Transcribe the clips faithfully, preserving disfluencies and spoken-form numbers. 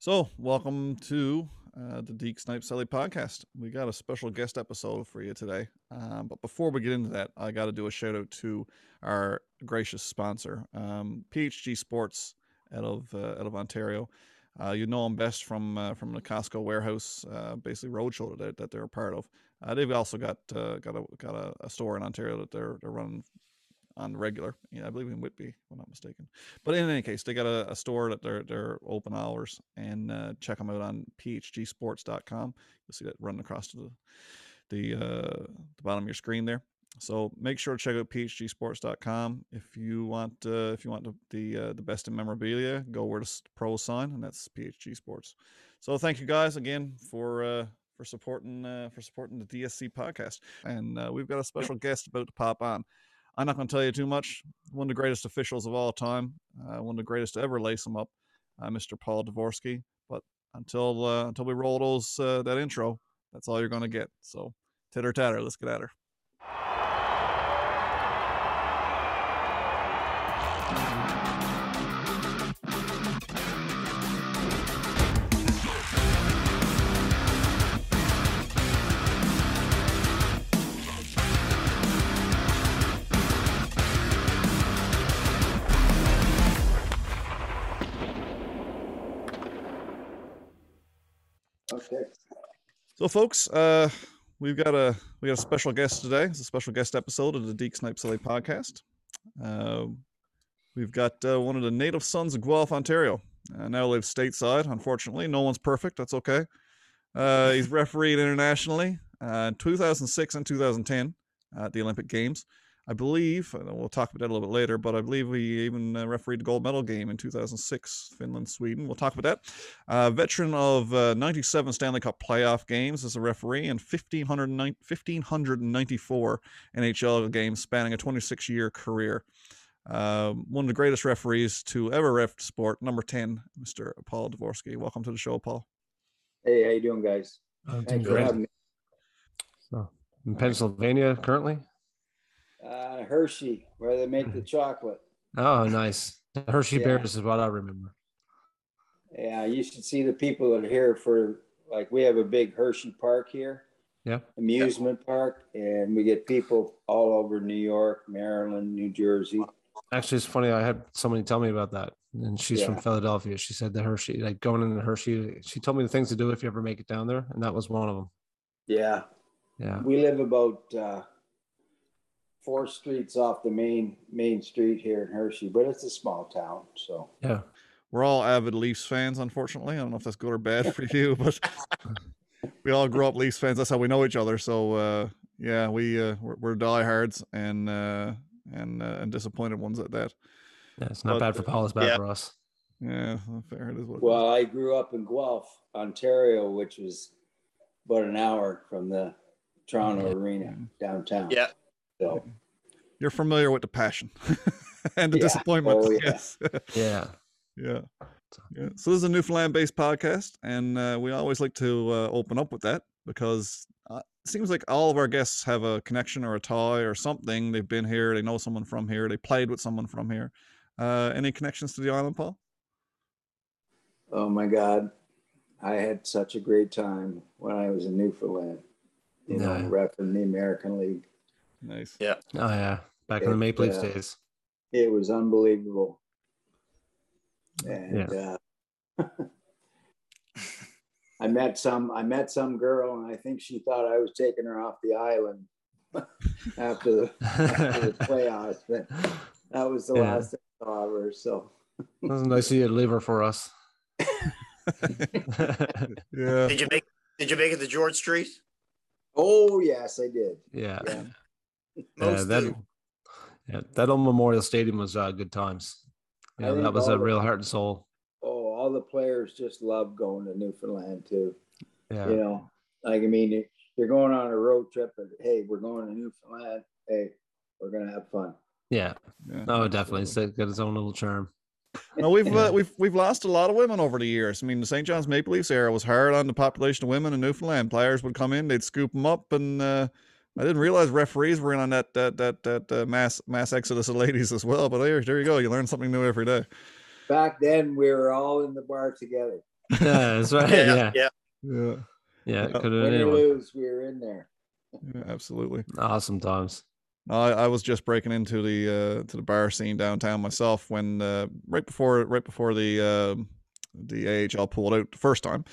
So welcome to uh, the Deke Snipe Sully podcast. We got a special guest episode for you today. Um, but before we get into that, I got to do a shout out to our gracious sponsor, um, P H G Sports out of, uh, out of Ontario. Uh, you know them best from uh, from the Costco warehouse, uh, basically roadshow that, that they're a part of. Uh, they've also got uh, got a got a, a store in Ontario that they're they're running on the regular. Yeah, I believe in Whitby, if I'm not mistaken. But in any case, they got a, a store that they're they're open hours, and uh, check them out on p h g sports dot com. You'll see that running across to the the, uh, the bottom of your screen there. So make sure to check out p h g sports dot com if you want uh, if you want the the, uh, the best in memorabilia. Go where the pros sign, and that's P H G Sports. So thank you guys again for uh, for supporting uh, for supporting the D S C podcast. And uh, we've got a special guest about to pop on. I'm not going to tell you too much. One of the greatest officials of all time, uh, one of the greatest to ever lace them up, uh, Mister Paul Devorski. But until uh, until we roll those uh, that intro, that's all you're going to get. So titter tatter, let's get at her. So, folks, uh, we've got a we got a special guest today. It's a special guest episode of the Deke Snipe Celly podcast. Uh, we've got uh, one of the native sons of Guelph, Ontario. Uh, now lives stateside. Unfortunately, no one's perfect. That's okay. Uh, he's refereed internationally uh, in two thousand six and two thousand ten uh, at the Olympic Games. I believe, and we'll talk about that a little bit later, but I believe we even uh, refereed the gold medal game in two thousand six, Finland-Sweden. We'll talk about that. Uh, veteran of uh, ninety-seven Stanley Cup playoff games as a referee and one thousand five hundred ninety-four N H L games spanning a twenty-six-year career. Uh, one of the greatest referees to ever ref sport, number ten, Mister Paul Devorski. Welcome to the show, Paul. Hey, how you doing, guys? I'm Thanks for having me. So, in Pennsylvania currently? Uh, Hershey, where they make the chocolate. Oh, nice. Hershey yeah. Bears is what I remember. Yeah, you should see the people that are here for, like, we have a big Hershey Park here. Yeah. Amusement yeah. park. And we get people all over New York, Maryland, New Jersey. Actually, it's funny. I had somebody tell me about that. And she's yeah. from Philadelphia. She said the Hershey, like going into Hershey, she told me the things to do if you ever make it down there. And that was one of them. Yeah. Yeah. We live about, uh, four streets off the main main street here in Hershey, but it's a small town, so yeah, we're all avid Leafs fans. Unfortunately, I don't know if that's good or bad for you, but we all grew up Leafs fans. That's how we know each other. So uh, yeah, we uh, we're, we're diehards and uh, and uh, and disappointed ones at that. Yeah, it's not but, bad for Paul. It's bad yeah. for us. Yeah, fair. It is what. Well, it is. I grew up in Guelph, Ontario, which was about an hour from the Toronto yeah. arena downtown. Yeah. So. You're familiar with the passion and the yeah. disappointment. Oh, yeah. Yes. yeah. yeah. Yeah. So this is a Newfoundland based podcast. And uh, we always like to uh, open up with that because uh, it seems like all of our guests have a connection or a tie or something. They've been here. They know someone from here. They played with someone from here. Uh, any connections to the island, Paul? Oh my God. I had such a great time when I was in Newfoundland, you no. know, repping the American League. Nice. Yeah. Oh yeah. Back it, in the Maple Leafs uh, days. It was unbelievable. And yeah. uh, I met some I met some girl and I think she thought I was taking her off the island after the after the playoffs. But that was the yeah. last thing I saw of her. So it was nice of you to leave her for us. yeah. Did you make did you make it to George Street? Oh yes, I did. Yeah. yeah. Yeah, that, yeah, that old Memorial Stadium was uh, good times. Yeah, that was a real the, heart and soul. Oh, all the players just love going to Newfoundland too. Yeah. You know, like, I mean, you're going on a road trip, but hey, we're going to Newfoundland. Hey, we're going to have fun. Yeah. yeah. No, definitely. It's got its own little charm. No, we've yeah. uh, we've we've lost a lot of women over the years. I mean, the Saint John's Maple Leafs era was hard on the population of women in Newfoundland. Players would come in, they'd scoop them up, and uh, I didn't realize referees were in on that that that that uh, mass mass exodus of ladies as well. But there, there you go. You learn something new every day. back then we were all in the bar together. Yeah, that's right. Yeah. Yeah. Yeah. Yeah, it could have been anyone. Win or lose, we were in there. Yeah, absolutely. Awesome times. I, I was just breaking into the uh, to the bar scene downtown myself when uh, right before right before the uh, the A H L pulled out the first time,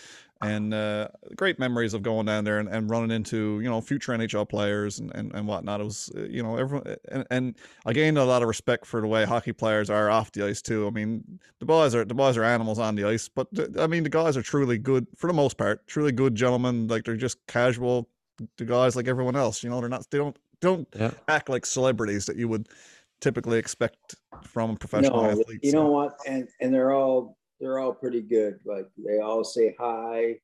and uh, great memories of going down there and, and running into you know future N H L players and, and, and whatnot. It was you know everyone and, and I gained a lot of respect for the way hockey players are off the ice too. I mean the boys are the boys are animals on the ice, but I mean the guys are truly good for the most part, truly good gentlemen. Like they're just casual, the guys like everyone else. You know they're not they don't. Don't yeah. act like celebrities that you would typically expect from professional no, athletes. You know what? And and they're all they're all pretty good. Like they all say hi.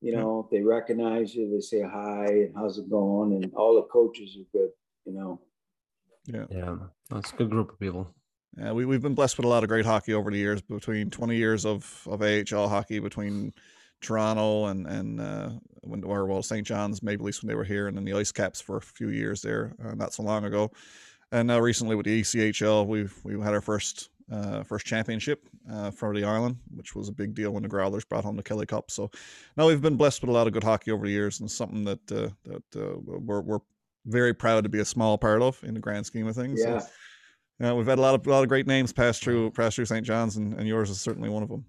You know, yeah. They recognize you. They say hi and how's it going? And all the coaches are good. You know. Yeah, yeah, that's a good group of people. Yeah, we we've been blessed with a lot of great hockey over the years. Between twenty years of of A H L hockey between Toronto and and uh, when or well Saint John's Maple Leafs when they were here, and then the Ice Caps for a few years there, uh, not so long ago, and now uh, recently with the E C H L, we've we had our first uh, first championship uh, for the island, which was a big deal when the Growlers brought home the Kelly Cup. So now we've been blessed with a lot of good hockey over the years, and something that uh, that uh, we're we're very proud to be a small part of in the grand scheme of things. Yeah, so, you know, we've had a lot of a lot of great names pass through pass through Saint John's, and, and yours is certainly one of them.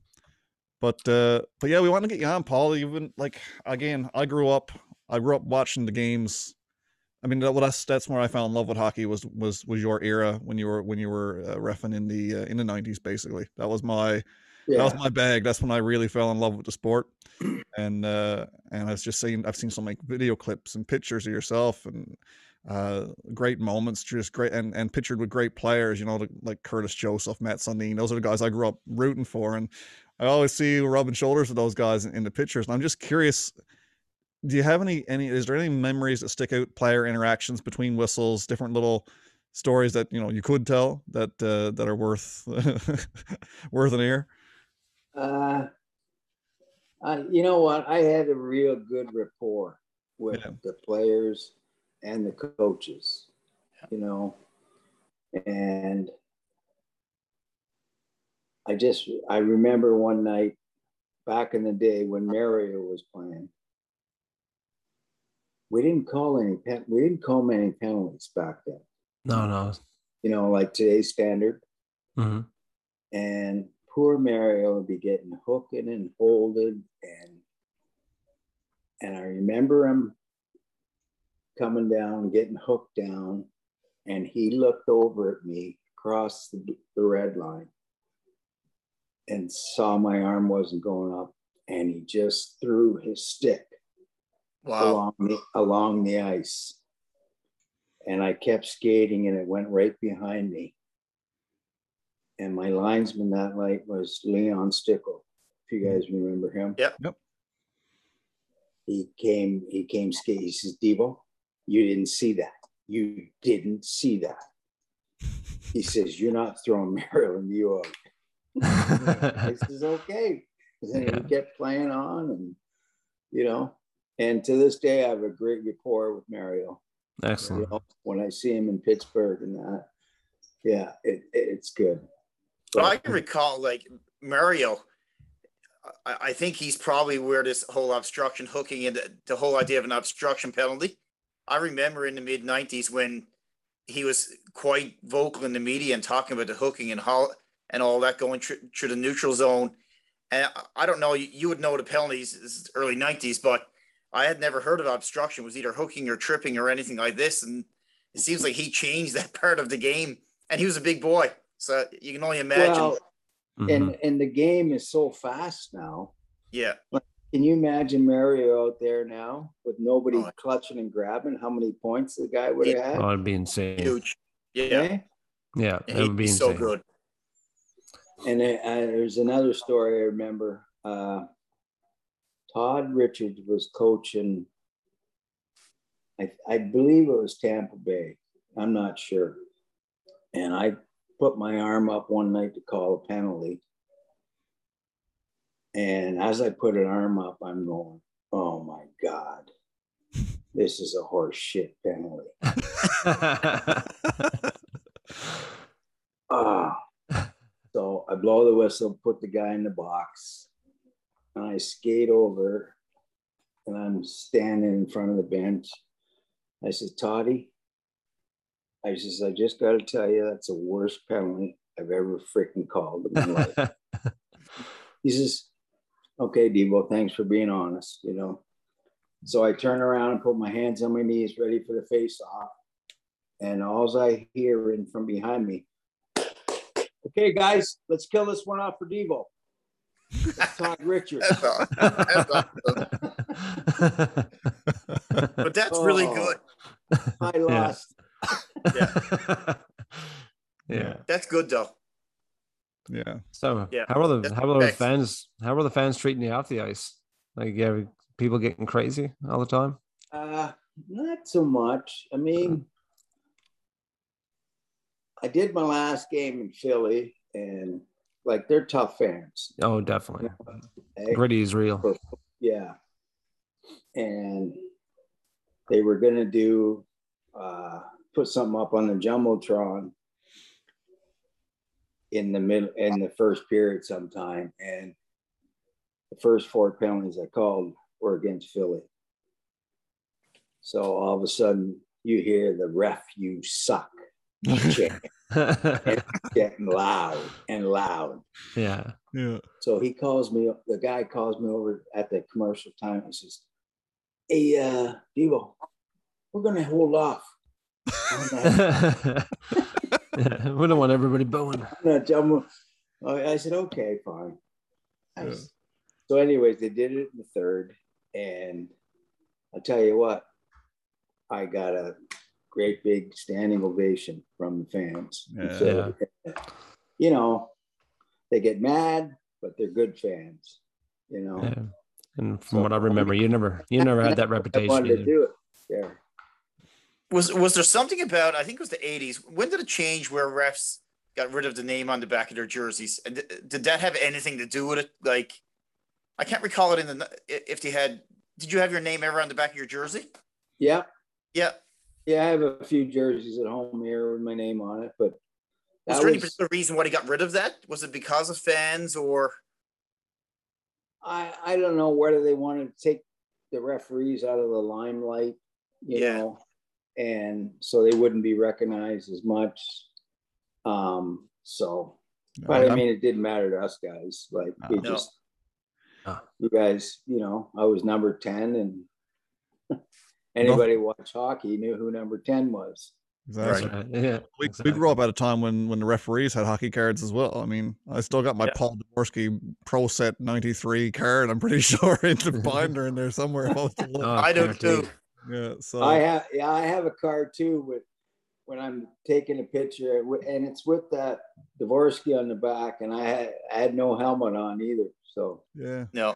But uh, but yeah, we want to get you on, Paul. You've been like again. I grew up. I grew up watching the games. I mean, that, well, that's that's where I fell in love with hockey was was was your era when you were when you were uh, reffing in the uh, in the nineties. Basically, that was my yeah. that was my bag. That's when I really fell in love with the sport. And uh, and I was just seeing I've seen some like video clips and pictures of yourself and uh, great moments, just great and and pictured with great players. You know, like Curtis Joseph, Matt Sundin. Those are the guys I grew up rooting for and. I always see you rubbing shoulders with those guys in the pictures. And I'm just curious, do you have any, any, is there any memories that stick out, player interactions between whistles, different little stories that, you know, you could tell that, uh, that are worth, worth an ear? Uh, uh, you know what? I had a real good rapport with yeah. the players and the coaches, yeah. you know, and I just, I remember one night back in the day when Mario was playing, we didn't call any, pen, we didn't call many penalties back then. No, no. You know, like today's standard. Mm-hmm. And poor Mario would be getting hooked and holded. And, and I remember him coming down, getting hooked down. And he looked over at me across the, the red line. And saw my arm wasn't going up, and he just threw his stick wow. along the along the ice. And I kept skating, and it went right behind me. And my linesman that night was Leon Stickle. If you guys remember him, yep, yep. He came, he came skate. He says, "Devo, you didn't see that. You didn't see that." He says, "You're not throwing Mario in you out." This is okay. Then yeah. we kept playing on, and you know, and to this day I have a great rapport with Mario. Excellent. You know, when I see him in Pittsburgh and that, yeah, it, it it's good. But, well, I can recall like Mario. I, I think he's probably where this whole obstruction hooking into the whole idea of an obstruction penalty. I remember in the mid nineties when he was quite vocal in the media and talking about the hooking and how. And all that going tr- through the neutral zone. And I, I don't know, you, you would know the penalties, this is early nineties, but I had never heard of obstruction. It was either hooking or tripping or anything like this. And it seems like he changed that part of the game. And he was a big boy. So you can only imagine. Well, mm-hmm. and, and the game is so fast now. Yeah. Like, can you imagine Mario out there now with nobody oh. clutching and grabbing? How many points the guy would have yeah. had? Oh, it'd be insane. Huge. Yeah. Yeah. yeah it would be, be so good. And I, I, there's another story I remember. Uh, Todd Richards was coaching, I, I believe it was Tampa Bay. I'm not sure. And I put my arm up one night to call a penalty. And as I put an arm up, I'm going, oh my God, this is a horse shit penalty. Ah. uh, So I blow the whistle, put the guy in the box, and I skate over, and I'm standing in front of the bench. I said, Toddy, I says, I just got to tell you, that's the worst penalty I've ever freaking called in my life. He says, okay, Devo, thanks for being honest, you know. So I turn around and put my hands on my knees, ready for the face-off. And all I hear in from behind me, okay, guys, let's kill this one off for Devo. That's Todd Richards. That's awesome. That's awesome. But that's oh, really good. I lost. Yeah. yeah. Yeah. That's good, though. Yeah. So yeah. how are the that's how are the fans how are the fans treating you off the ice? Like, yeah, people getting crazy all the time? Uh, not so much. I mean, I did my last game in Philly, and like they're tough fans. Oh, definitely. You know, gritty is real. Yeah. And they were gonna do uh, put something up on the Jumbotron in the middle in the first period sometime, and the first four penalties I called were against Philly. So all of a sudden you hear the ref, you suck. It's getting loud and loud. Yeah. Yeah. So he calls me, the guy calls me over at the commercial time. He says, hey, uh, Devo, we're going to hold off. Yeah, we don't want everybody booing. I said, okay, fine. I yeah. was, so anyways, they did it in the third. And I'll tell you what, I got a great big standing ovation from the fans. Yeah. So, you know, they get mad, but they're good fans, you know. Yeah. And from so, what I remember, you never you never had that reputation. I wanted to do it. Yeah. Was was there something about, I think it was the eighties, when did it change where refs got rid of the name on the back of their jerseys? And th- did that have anything to do with it? Like, I can't recall it in the, if they had, did you have your name ever on the back of your jersey? Yeah. Yeah. Yeah, I have a few jerseys at home here with my name on it, but was there was, any particular reason why he got rid of that? Was it because of fans, or I I don't know whether they wanted to take the referees out of the limelight, you yeah. know, and so they wouldn't be recognized as much. Um, so, no, but no. I mean, it didn't matter to us guys. Like no. it just no. you guys, you know, I was number ten and. Anybody nope. watch hockey knew who number ten was. Exactly. Right. Yeah. We, exactly. we grew up at a time when when the referees had hockey cards as well. I mean, I still got my yeah. Paul Devorski Pro Set ninety-three card. I'm pretty sure it's a binder in there somewhere. Oh, I do too. Yeah. So I have yeah I have a card too with when I'm taking a picture, and it's with that Devorski on the back, and I had I had no helmet on either. So yeah. No.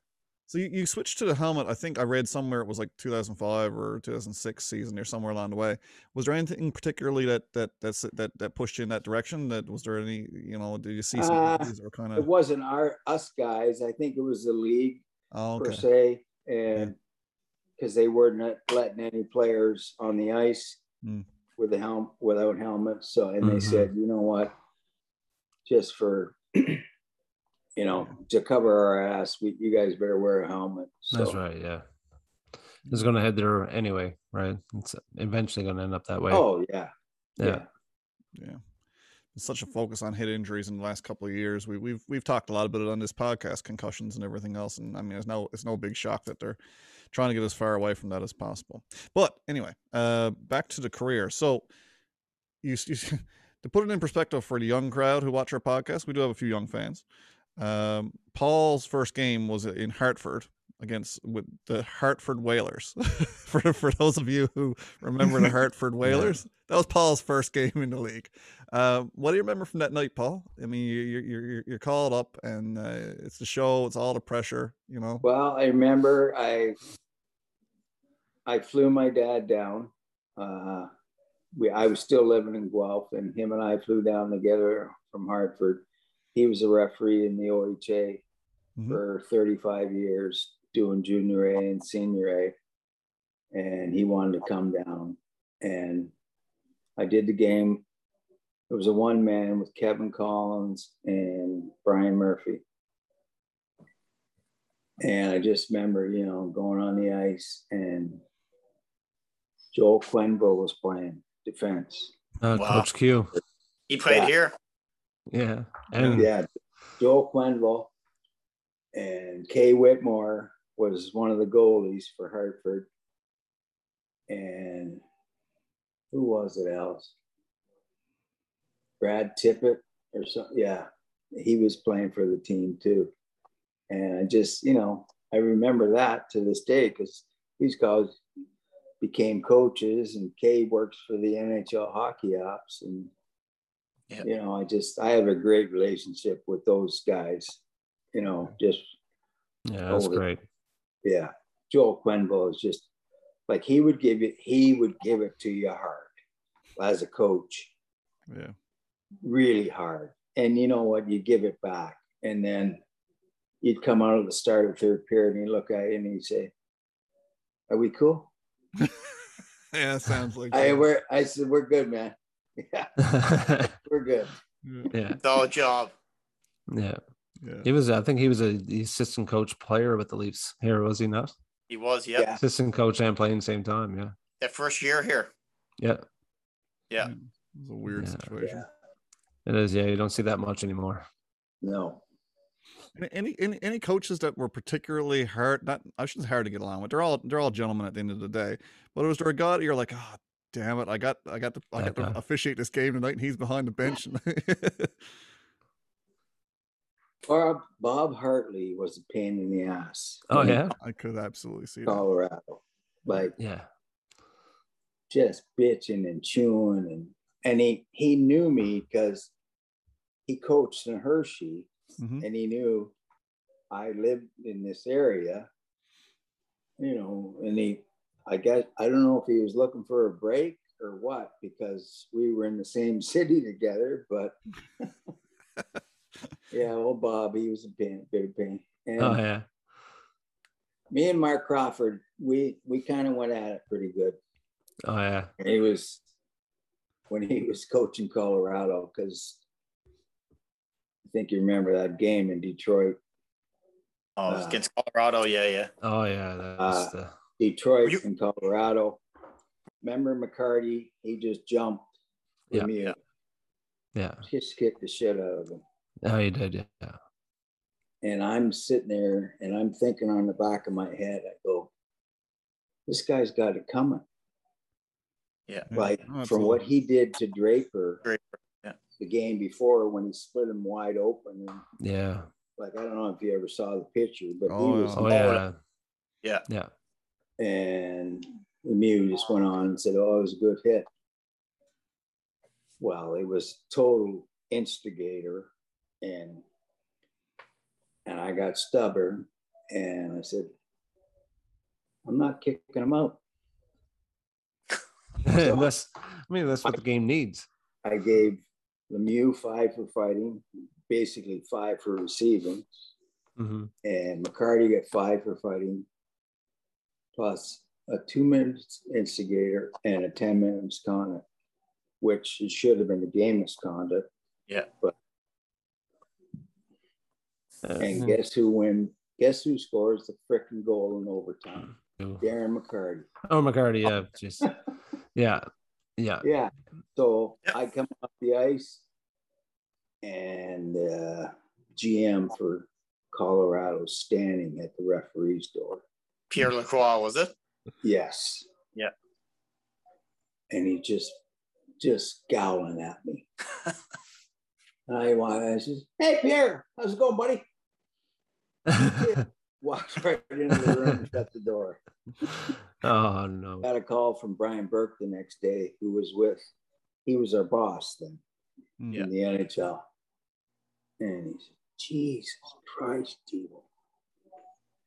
So you, you switched to the helmet. I think I read somewhere it was like two thousand five or two thousand six season or somewhere along the way. Was there anything particularly that that that's, that that pushed you in that direction? That was there any, you know, did you see some uh, these or kind of? It wasn't our us guys. I think it was the league oh, okay. per se, and because yeah. they weren't letting any players on the ice mm. with the helm without helmets. So and mm-hmm. they said, you know what, just for. You know, to cover our ass, we, you guys better wear a helmet. So. That's right, yeah. It's going to head there anyway, right? It's eventually going to end up that way. Oh, yeah. Yeah. Yeah. yeah. It's such a focus on head injuries in the last couple of years. We, we've we've talked a lot about it on this podcast, concussions and everything else. And, I mean, it's no, it's no big shock that they're trying to get as far away from that as possible. But, anyway, uh, back to the career. So, you, you to put it in perspective for the young crowd who watch our podcast, we do have a few young fans. Um, Paul's first game was in Hartford against with the Hartford Whalers. for for those of you who remember the Hartford Whalers, yeah. that was Paul's first game in the league. Uh, what do you remember from that night, Paul? I mean, you you you're, you're called up, and uh, it's the show. It's all the pressure, you know. Well, I remember I I flew my dad down. Uh, we I was still living in Guelph, and him and I flew down together from Hartford. He was a referee in the O H A mm-hmm. for thirty-five years, doing junior A and senior A, and he wanted to come down. And I did the game it was a one man with Kevin Collins and Brian Murphy. And I just remember, you know, going on the ice, and Joel Quenneville was playing defense. Uh, wow. Coach Q. He played yeah. here. Yeah. And yeah. Joel Quenneville and Kay Whitmore was one of the goalies for Hartford. And who was it else? Brad Tippett or something. Yeah. He was playing for the team too. And I just, you know, I remember that to this day, because these guys became coaches, and Kay works for the N H L hockey ops. And, yep. you know, I just, I have a great relationship with those guys, you know, just. Yeah, that's great. It. Yeah. Joel Quenneville is just like, he would give it, he would give it to you hard as a coach. Yeah. Really hard. And you know what? You give it back. And then you'd come out at the start of third period, and you look at it and you say, "Are we cool?" Yeah, sounds like. I we're, I said we're good, man. Yeah, we're good. Yeah, solid job. Yeah. yeah, he was. I think he was a the assistant coach player with the Leafs. Here was he not? He was. Yep. Yeah, assistant coach and playing same time. Yeah, that first year here. Yeah, yeah, it was a weird yeah. situation. Yeah. It is. Yeah, you don't see that much anymore. No. Any, any any coaches that were particularly hard, not I shouldn't say hard to get along with. They're all they're all gentlemen at the end of the day. But it was there a guy you're like, oh damn it, I got I got to I got to officiate this game tonight, and he's behind the bench. Bob Bob Hartley was a pain in the ass. Oh yeah, I could absolutely see Colorado. that. Colorado, like yeah, just bitching and chewing, and and he he knew me because he coached in Hershey. Mm-hmm. And he knew I lived in this area, you know, and he, I guess, I don't know if he was looking for a break or what, because we were in the same city together, but yeah, well, Bob, he was a pain, a bit of pain. And oh, yeah. Me and Mark Crawford, we, we kind of went at it pretty good. Oh, yeah. And he was, when he was coaching Colorado, because I think you remember that game in Detroit. Oh, uh, against Colorado, yeah, yeah. Oh, yeah. That was uh, the... Detroit you... and Colorado. Remember McCarty? He just jumped. Yeah. Lemieux. Yeah. Just kicked the shit out of him. Oh, he did, yeah. And I'm sitting there, and I'm thinking on the back of my head, I go, this guy's got it coming. Yeah. Like, oh, from what he did to Draper. Draper. The game before, when he split him wide open, and yeah, like I don't know if you ever saw the picture, but oh, he was oh, yeah. yeah, yeah, and Lemieux just went on and said, "Oh, it was a good hit." Well, it was total instigator, and and I got stubborn, and I said, "I'm not kicking him out." So that's, I mean, that's what I, the game needs. I gave Lemieux five for fighting, basically five for receiving, mm-hmm. and McCarty got five for fighting, plus a two-minute instigator and a ten-minute misconduct, which it should have been the game misconduct. Yeah, but uh, and hmm. guess who win? Guess who scores the frickin' goal in overtime? Oh. Darren McCarty. Oh, McCarty, yeah, just yeah. Yeah. Yeah. So I come off the ice, and uh, G M for Colorado standing at the referee's door. Pierre Lacroix, was it? Yes. Yeah. And he just, just scowling at me. And I, I said, "Hey, Pierre, how's it going, buddy?" Walks right into the room and shut the door. Oh, no. Got a call from Brian Burke the next day, who was with, he was our boss then yeah. in the N H L. And he said, "Jesus Christ, dude.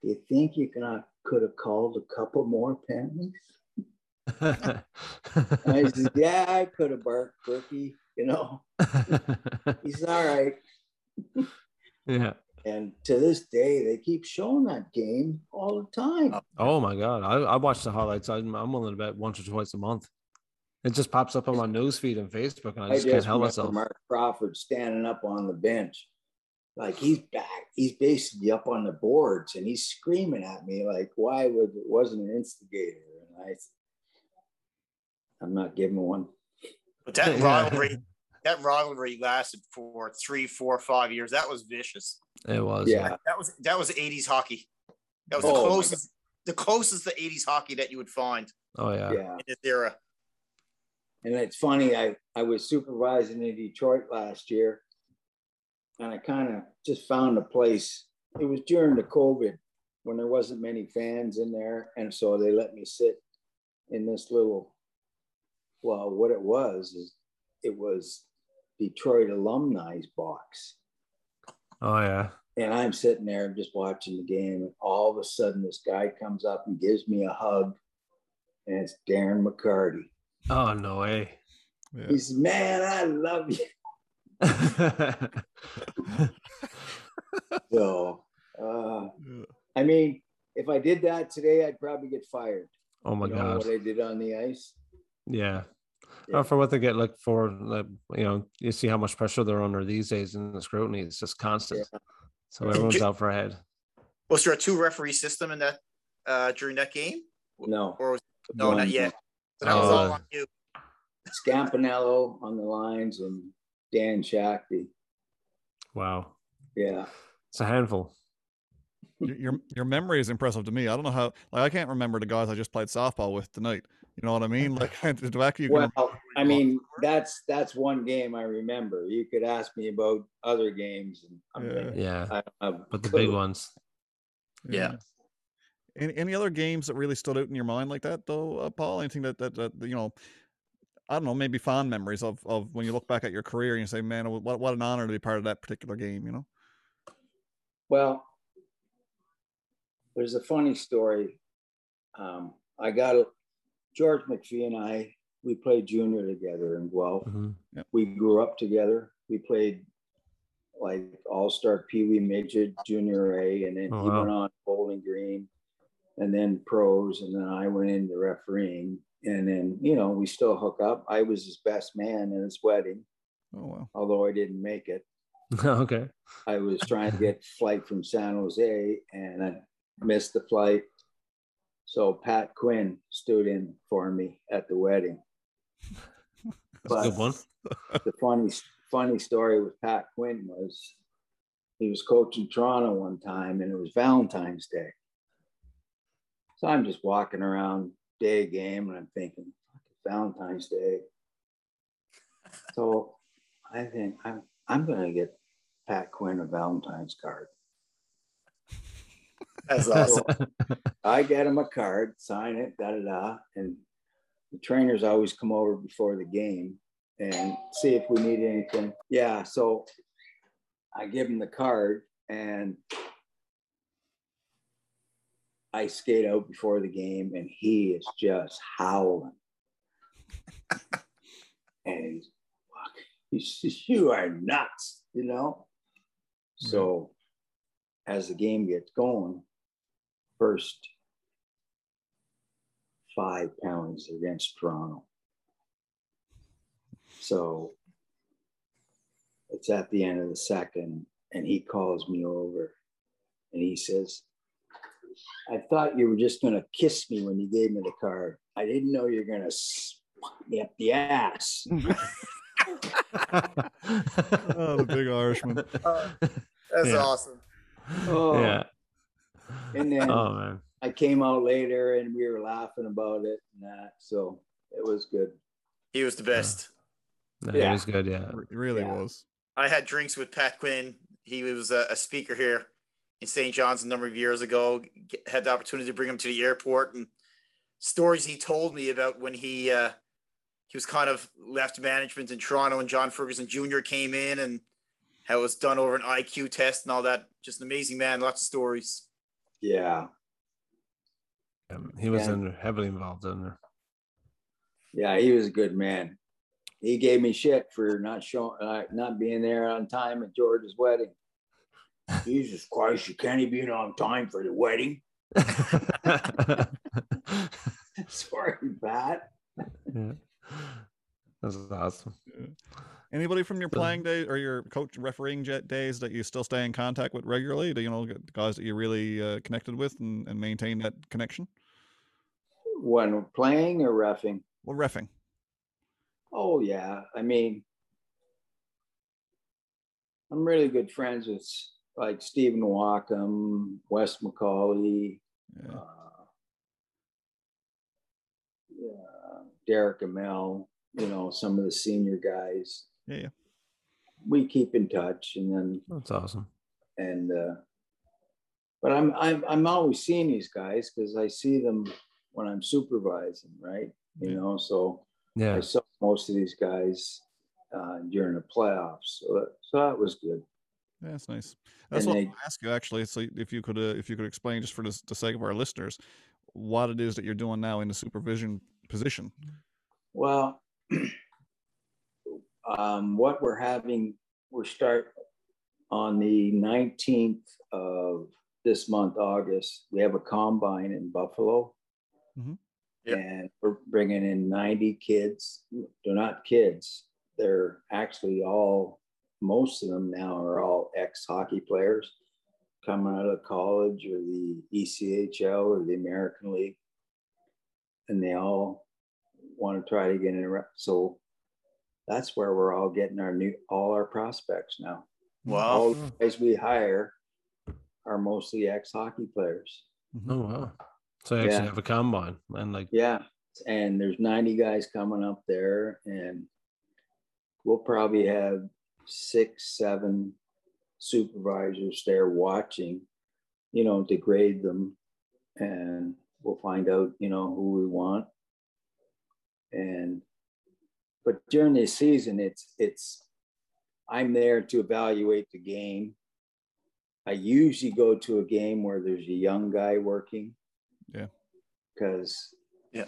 Do you think you cannot, could have called a couple more penalties?" I said, "Yeah, I could have, Burke, Burkey, you know." He's all right. Yeah. And to this day, they keep showing that game all the time. Oh, my God. I, I watch the highlights. I'm, I'm willing to bet once or twice a month. It just pops up on my newsfeed and Facebook, and I just, I just can't help myself. Mark Crawford standing up on the bench, like he's back. He's basically up on the boards, and he's screaming at me like, "Why would it wasn't an instigator?" And I, I'm not giving one. But that rivalry, that rivalry lasted for three, four, five years. That was vicious. It was. Yeah. That was that was eighties hockey. That was oh, the closest, the closest to eighties hockey that you would find. Oh yeah. yeah. In this era. And it's funny, I, I was supervising in Detroit last year, and I kind of just found a place. It was during the COVID when there wasn't many fans in there, and so they let me sit in this little, well, what it was is it was Detroit alumni's box. Oh, yeah. And I'm sitting there just watching the game, and all of a sudden this guy comes up and gives me a hug, and it's Darren McCarty. Oh, no way. Yeah. He says, man, I love you. so, uh, yeah. I mean, if I did that today, I'd probably get fired. Oh, my you God. Know what I did on the ice. Yeah. yeah. Oh, for what they get like for, like, you know, you see how much pressure they're under these days in the scrutiny. It's just constant. Yeah. So everyone's you, out for a head. Was there a two-referee system in that uh, during that game? No. Or was, no, One, not yet. So that was uh, all on you. Scampanello on the lines and Dan Shakti. Wow. Yeah. It's a handful. Your, your your memory is impressive to me. I don't know how, like, I can't remember the guys I just played softball with tonight. You know what I mean? Like, the back you well, can I mean, that's that's one game I remember. You could ask me about other games. And I'm yeah. Like, yeah. I, I'm but the big ones. Yeah. yeah. Any, any other games that really stood out in your mind like that, though, uh, Paul? Anything that, that, that, you know, I don't know, maybe fond memories of, of when you look back at your career and you say, man, what, what an honor to be part of that particular game, you know? Well, there's a funny story. Um, I got a, George McPhee and I, we played junior together in Guelph. Mm-hmm. Yep. We grew up together. We played like all-star Pee-wee midget, junior A, and then oh, he wow. went on Bowling Green. And then pros, and then I went into refereeing, and then, you know, we still hook up. I was his best man at his wedding, oh, wow. although I didn't make it. Okay. I was trying to get a flight from San Jose, and I missed the flight. So Pat Quinn stood in for me at the wedding. That's a good one. The funny, funny story with Pat Quinn was he was coaching Toronto one time, and it was Valentine's Day. So I'm just walking around day game, and I'm thinking, Valentine's Day. So I think I'm I'm gonna get Pat Quinn a Valentine's card. That's awesome. So I get him a card, sign it, da da da, and the trainers always come over before the game and see if we need anything. Yeah, so I give him the card and I skate out before the game, and he is just howling. And he's, fuck, he says, you are nuts, you know? Mm-hmm. So as the game gets going, first five penalties against Toronto. So it's at the end of the second, and he calls me over, and he says, I thought you were just going to kiss me when you gave me the card. I didn't know you were going to smack me up the ass. Oh, the big Irishman. Uh, that's yeah. awesome. Oh, yeah. And then oh, man. I came out later, and we were laughing about it and that. So it was good. He was the best. Yeah. No, yeah. He was good. Yeah. It really yeah. was. I had drinks with Pat Quinn. He was a, a speaker here in Saint John's a number of years ago, get, had the opportunity to bring him to the airport, and stories he told me about when he uh, he was kind of left management in Toronto and John Ferguson Junior came in, and how it was done over an I Q test and all that. Just an amazing man, lots of stories. Yeah. Um, he was yeah. in, heavily involved in there. Yeah, he was a good man. He gave me shit for not showing, uh, not being there on time at George's wedding. Jesus Christ, you can't even be on time for the wedding. Sorry, Pat. Yeah. That's awesome. Anybody from your playing days or your coach refereeing jet days that you still stay in contact with regularly? Do you know guys that you really uh, connected with and, and maintain that connection? When playing or reffing? Well, reffing. Oh, yeah. I mean, I'm really good friends with like Stephen Wackham, Wes McCauley, yeah. Uh, yeah, Derek Amell, you know, some of the senior guys. Yeah, yeah. We keep in touch, and then that's awesome. And uh, but I'm I'm I'm always seeing these guys because I see them when I'm supervising, right? You yeah. know, so yeah, I saw most of these guys uh, during the playoffs, so that, so that was good. Yeah, that's nice. That's and what they, I'll ask you actually. So if you could, uh, if you could explain just for the, the sake of our listeners, what it is that you're doing now in the supervision position. Well, um, what we're having, we're start on the nineteenth of this month, August. We have a combine in Buffalo, mm-hmm. yep. and we're bringing in ninety kids. They're not kids. They're actually all. Most of them now are all ex-hockey players coming out of college or the E C H L or the American League, and they all want to try to get in. A, so that's where we're all getting our new, all our prospects now. Wow! All the guys we hire are mostly ex-hockey players. Oh wow! So you yeah. actually have a combine and like yeah, and there's ninety guys coming up there, and we'll probably have six, seven supervisors there watching, you know, to grade them, and we'll find out, you know, who we want. And, but during this season, it's, it's, I'm there to evaluate the game. I usually go to a game where there's a young guy working. Yeah. Because yeah,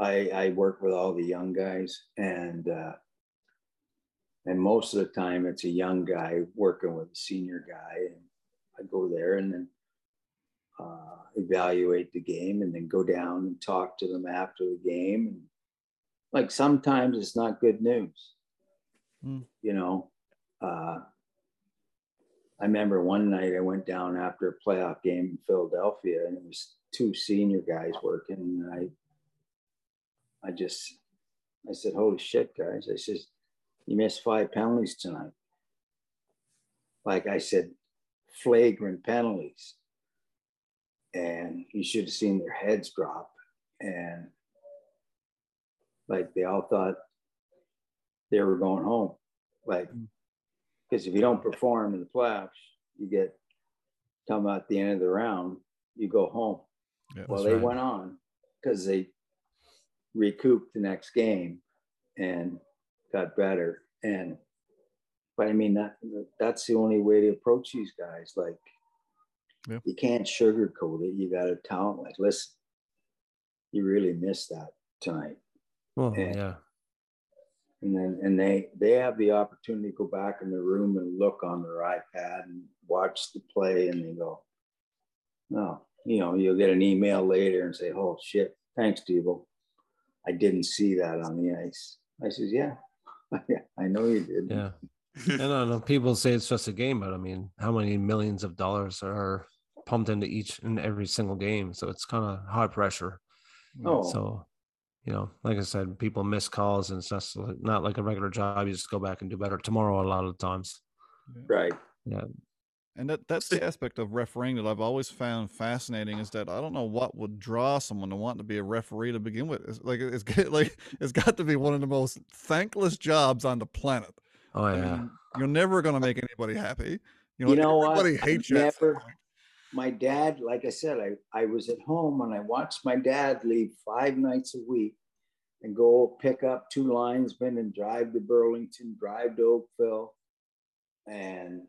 I, I work with all the young guys, and, uh, and most of the time it's a young guy working with a senior guy, and I go there and then uh, evaluate the game, and then go down and talk to them after the game. And like sometimes it's not good news, mm. you know. Uh, I remember one night I went down after a playoff game in Philadelphia, and it was two senior guys working, and I, I just, I said, "Holy shit, guys!" I said. You missed five penalties tonight. Like I said, flagrant penalties. And you should have seen their heads drop. And like they all thought they were going home. Like, because if you don't perform in the playoffs, you get, come out the end of the round, you go home. Yeah, well, they right. went on because they recouped the next game. And got better, and but I mean that that's the only way to approach these guys. Like yeah. you can't sugarcoat it. You got to tell them, like, listen, you really missed that tonight. Well, and, yeah, and then and they they have the opportunity to go back in the room and look on their iPad and watch the play, and they go, no, you know, you'll get an email later and say, oh shit, thanks, Devo, I didn't see that on the ice. I says, yeah. Yeah, I know you did. Yeah, I don't know. People say it's just a game, but I mean, how many millions of dollars are pumped into each and every single game? So it's kind of high pressure. Oh, so you know, like I said, people miss calls, and it's just like, not like a regular job. You just go back and do better tomorrow. A lot of the times, right? Yeah, and that that's the aspect of refereeing that I've always found fascinating is that I don't know what would draw someone to want to be a referee to begin with. It's like it's like it's got to be one of the most thankless jobs on the planet. Oh yeah, I mean, you're never going to make anybody happy. You know, you know everybody what? Hates you. My dad, like I said, I I was at home and I watched my dad leave five nights a week and go pick up two linesmen and drive to Burlington, drive to Oakville, and.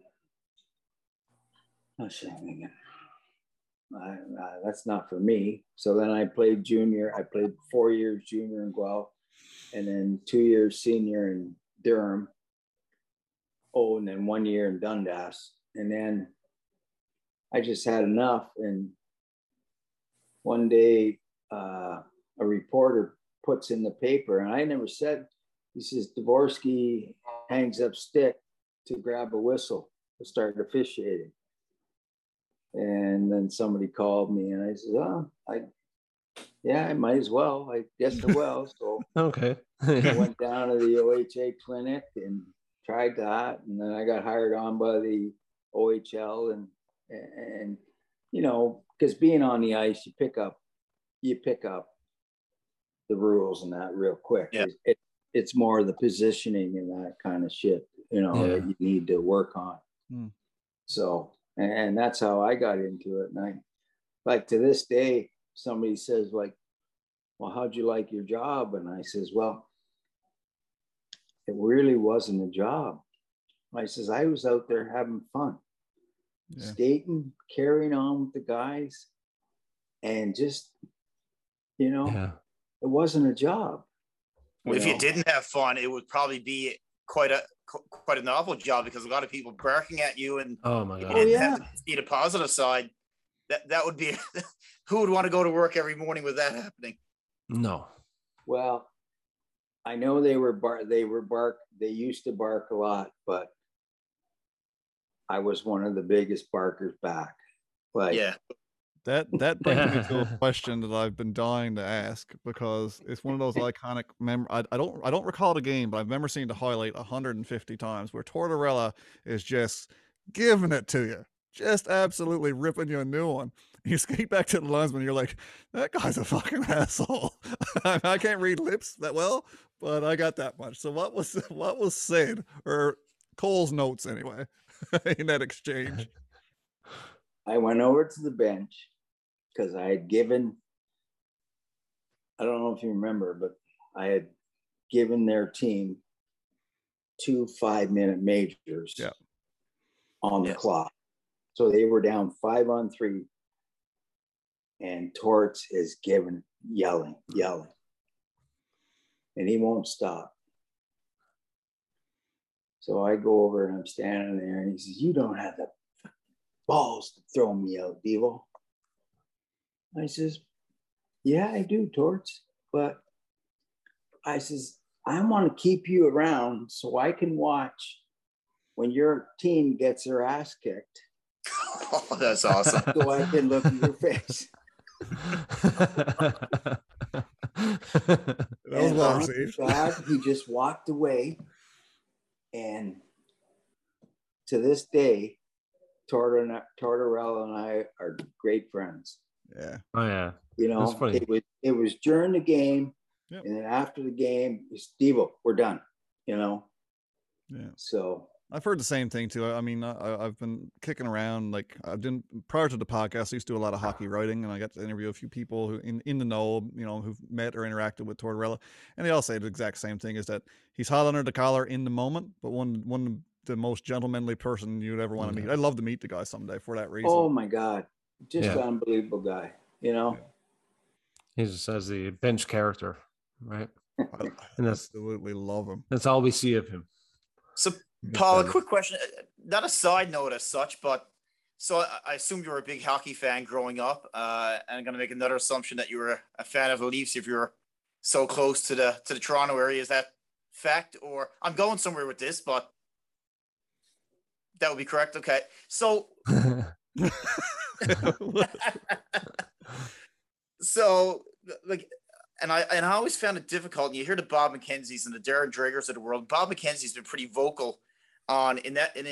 I uh, that's not for me. So then I played junior. I played four years junior in Guelph, and then two years senior in Durham. Oh, and then one year in Dundas. And then I just had enough. And one day uh, a reporter puts in the paper. And I never said, he says, Devorski hangs up stick to grab a whistle to start officiating. And then somebody called me and I said, oh, I, yeah, I might as well. I guess I will. So okay. I went down to the O H A clinic and tried that. And then I got hired on by the O H L and, and, you know, because being on the ice, you pick up, you pick up the rules and that real quick. Yeah. It, it, it's more the positioning and that kind of shit, you know, yeah. that you need to work on. Mm. So, and, and that's how I got into it. And I, like to this day, somebody says like, well, how'd you like your job? And I says, well, it really wasn't a job. I says, I was out there having fun, yeah. skating, carrying on with the guys, and just, you know, yeah. it wasn't a job. You if know? You didn't have fun, it would probably be quite a quite a novel job, because a lot of people barking at you and oh my god, you didn't oh, yeah. have to see the positive side. That that would be who would want to go to work every morning with that happening? No. Well, I know they were bar they were bark they used to bark a lot, but I was one of the biggest barkers back. Like yeah. That that brings me to a question that I've been dying to ask, because it's one of those iconic mem. I, I don't I don't recall the game, but I've remember seeing the highlight one hundred fifty times where Tortorella is just giving it to you, just absolutely ripping you a new one. You skate back to the linesman, you're like, that guy's a fucking asshole. I can't read lips that well, but I got that much. So what was what was said, or Cole's notes anyway, in that exchange? I went over to the bench, because I had given, I don't know if you remember, but I had given their team two five-minute majors yeah. on the yes. clock. So they were down five on three, and Torts is giving, yelling, yelling. And he won't stop. So I go over and I'm standing there, and he says, you don't have the balls to throw me out, Devo. I says, yeah, I do, Torts, but I says, I want to keep you around so I can watch when your team gets their ass kicked. Oh, that's awesome. So I can look in your face. That was he just walked away. And to this day, Tortorella and I are great friends. Yeah. Oh yeah. You know, it was it was during the game, yep. and then after the game, Steve-o, we're done. You know. Yeah. So I've heard the same thing too. I mean, I, I've been kicking around. Like I've done prior to the podcast, I used to do a lot of hockey writing, and I got to interview a few people who in, in the know, you know, who've met or interacted with Tortorella, and they all say the exact same thing: is that he's hot under the collar in the moment, but one one the most gentlemanly person you'd ever want to mm-hmm. meet. I'd love to meet the guy someday for that reason. Oh my god. Just yeah. an unbelievable guy, you know. He just has the bench character, right? I and that's, absolutely love him. That's all we see of him. So, Paul, a quick question. Not a side note as such, but so I assume you were a big hockey fan growing up, uh, and I'm going to make another assumption that you were a fan of the Leafs if you're so close to the to the Toronto area. Is that fact? Or I'm going somewhere with this, but that would be correct. Okay, so. So like and I and I always found it difficult, and you hear the Bob McKenzie's and the Darren Dragers of the world. Bob McKenzie's been pretty vocal on in that in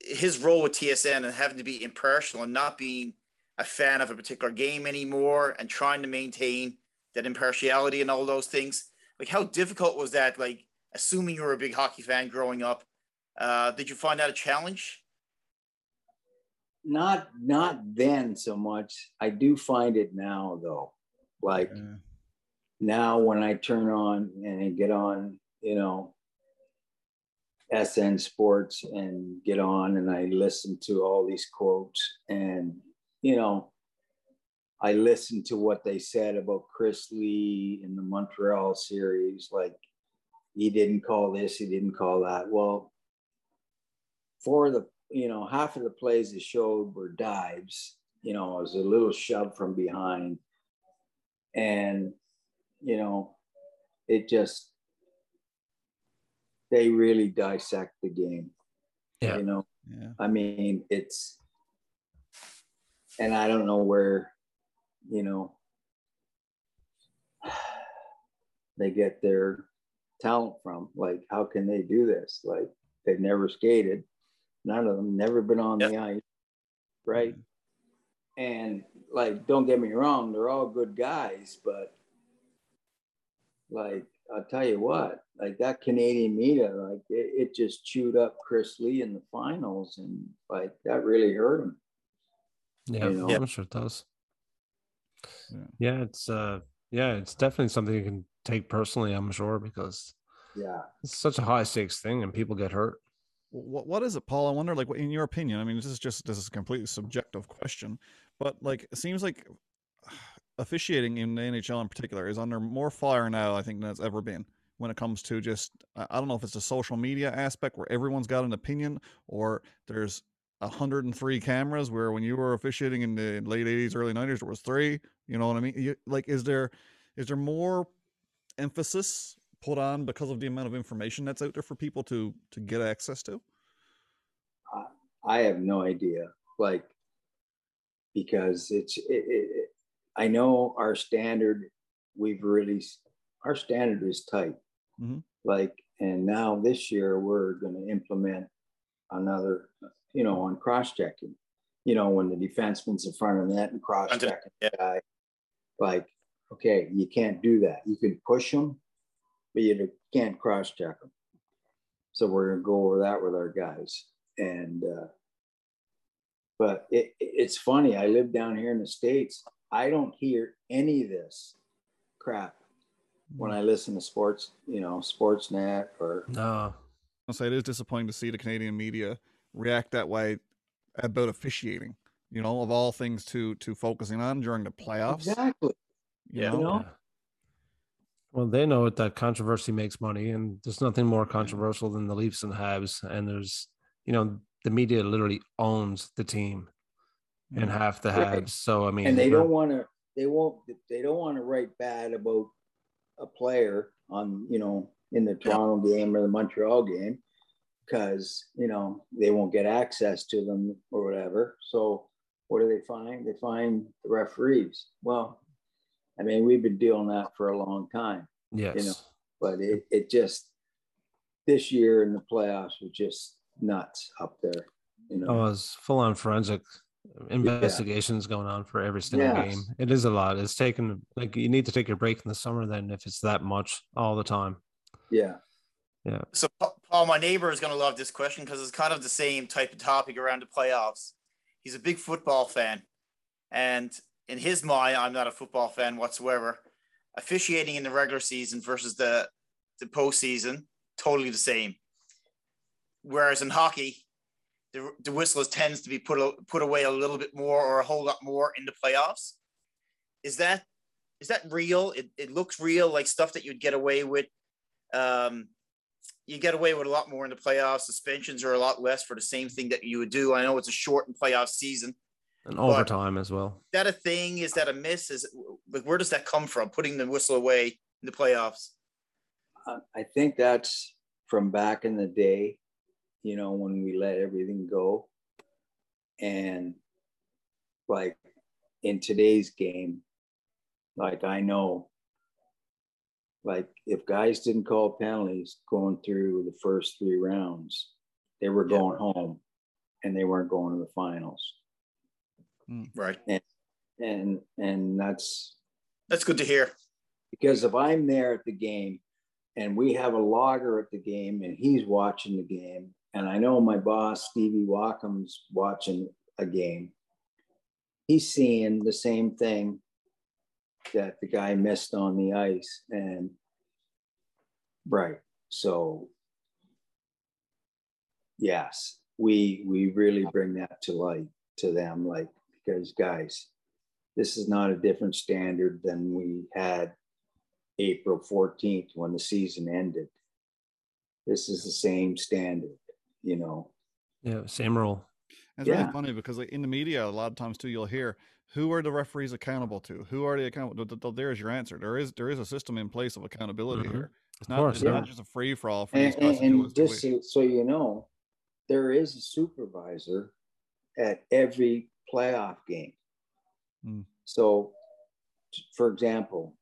his role with T S N and having to be impartial and not being a fan of a particular game anymore and trying to maintain that impartiality and all those things. Like how difficult was that, like assuming you were a big hockey fan growing up? Uh did you find that a challenge? Not, not then so much. I do find it now though. Like yeah. now when I turn on and I get on, you know, S N Sports and get on and I listen to all these quotes and, you know, I listen to what they said about Chris Lee in the Montreal series. Like he didn't call this, he didn't call that. Well, for the you know, half of the plays they showed were dives, you know, it was a little shove from behind. And, you know, it just, they really dissect the game. Yeah. You know, yeah. I mean, it's, and I don't know where, you know, they get their talent from. Like, how can they do this? Like, they've never skated. None of them, never been on yep. the ice. Right. Yeah. And like, don't get me wrong, they're all good guys, but like, I'll tell you what, like that Canadian media, like it, it just chewed up Chris Lee in the finals, and like that really hurt him. Yeah, you know? Yeah, I'm sure it does. Yeah, yeah it's uh, yeah, it's definitely something you can take personally, I'm sure, because yeah, it's such a high stakes thing, and people get hurt. What what is it, Paul? I wonder, like, in your opinion, I mean, this is just this is a completely subjective question, but like, it seems like officiating in the N H L in particular is under more fire now, I think, than it's ever been when it comes to just, I don't know if it's a social media aspect where everyone's got an opinion, or there's one hundred three cameras where when you were officiating in the late eighties, early nineties, there was three, you know what I mean? You, like, is there, is there more emphasis put on because of the amount of information that's out there for people to, to get access to? I have no idea. Like, because it's, it, it, I know our standard, we've really, our standard is tight. Mm-hmm. Like, and now this year we're going to implement another, you know, on cross-checking, you know, when the defenseman's in front of the net and cross-checking. Yeah. Like, okay, you can't do that. You can push them, but you can't cross-check them. So we're going to go over that with our guys. And, uh, but it, it's funny. I live down here in the States. I don't hear any of this crap when I listen to sports, you know, Sportsnet or. No. I'll say it is disappointing to see the Canadian media react that way about officiating, you know, of all things to, to focusing on during the playoffs. Exactly. You yeah. know? You know? Well, they know that controversy makes money, and there's nothing more controversial than the Leafs and the Habs. And there's, you know, the media literally owns the team. And half the Habs, right. So I mean, and they don't want to. They won't. They don't want to write bad about a player on, you know, in the Toronto yeah. game or the Montreal game, because you know they won't get access to them or whatever. So what do they find? They find the referees. Well, I mean, we've been dealing that for a long time. Yes, you know, but it it just this year in the playoffs was just nuts up there. You know, oh, it was full on forensic investigations yeah. going on for every single yes. game. It is a lot. It's taken, like, you need to take your break in the summer then if it's that much all the time. Yeah. Yeah. So Paul, my neighbor is going to love this question because it's kind of the same type of topic around the playoffs. He's a big football fan. And in his mind, I'm not a football fan whatsoever. Officiating in the regular season versus the, the postseason, totally the same. Whereas in hockey, The, the whistle tends to be put put away a little bit more or a whole lot more in the playoffs. Is that is that real? It, it looks real, like stuff that you'd get away with. Um, you get away with a lot more in the playoffs. Suspensions are a lot less for the same thing that you would do. I know it's a shortened playoff season. And overtime as well. Is that a thing? Is that a miss? Is it, like, where does that come from, putting the whistle away in the playoffs? Uh, I think that's from back in the day. You know, when we let everything go, and like in today's game, like I know, like if guys didn't call penalties going through the first three rounds, they were going yeah. home and they weren't going to the finals. Right. And, and, and that's, that's good to hear, because if I'm there at the game and we have a logger at the game and he's watching the game, and I know my boss, Stevie Walkham's watching a game, he's seeing the same thing that the guy missed on the ice. And right. So yes, we, we really bring that to light to them. Like, because guys, this is not a different standard than we had April fourteenth when the season ended. This is the same standard. You know, yeah, same rule. It's yeah. really funny because, like, in the media, a lot of times too, you'll hear Who are the referees accountable to? Who are they accountable? There's your answer. There is there is a system in place of accountability mm-hmm. here. It's not, course, it's yeah. not just a free for all. For and, these and, and just so, so you know, there is a supervisor at every playoff game. Mm. So, for example,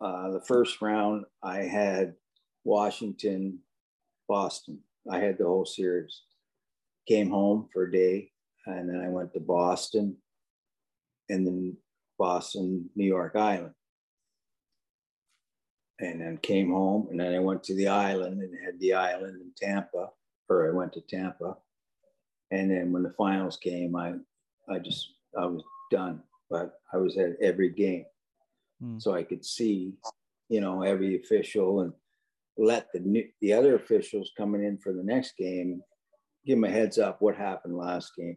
uh, the first round I had Washington, Boston. I had the whole series. Came home for a day, and then I went to Boston, and then Boston, New York Island. And then came home, and then I went to the island and had the island in Tampa, or I went to Tampa. And then when the finals came, I, I just, I was done, but I was at every game. Mm. So I could see, you know, every official and let the new, the other officials coming in for the next game, give them a heads up what happened last game.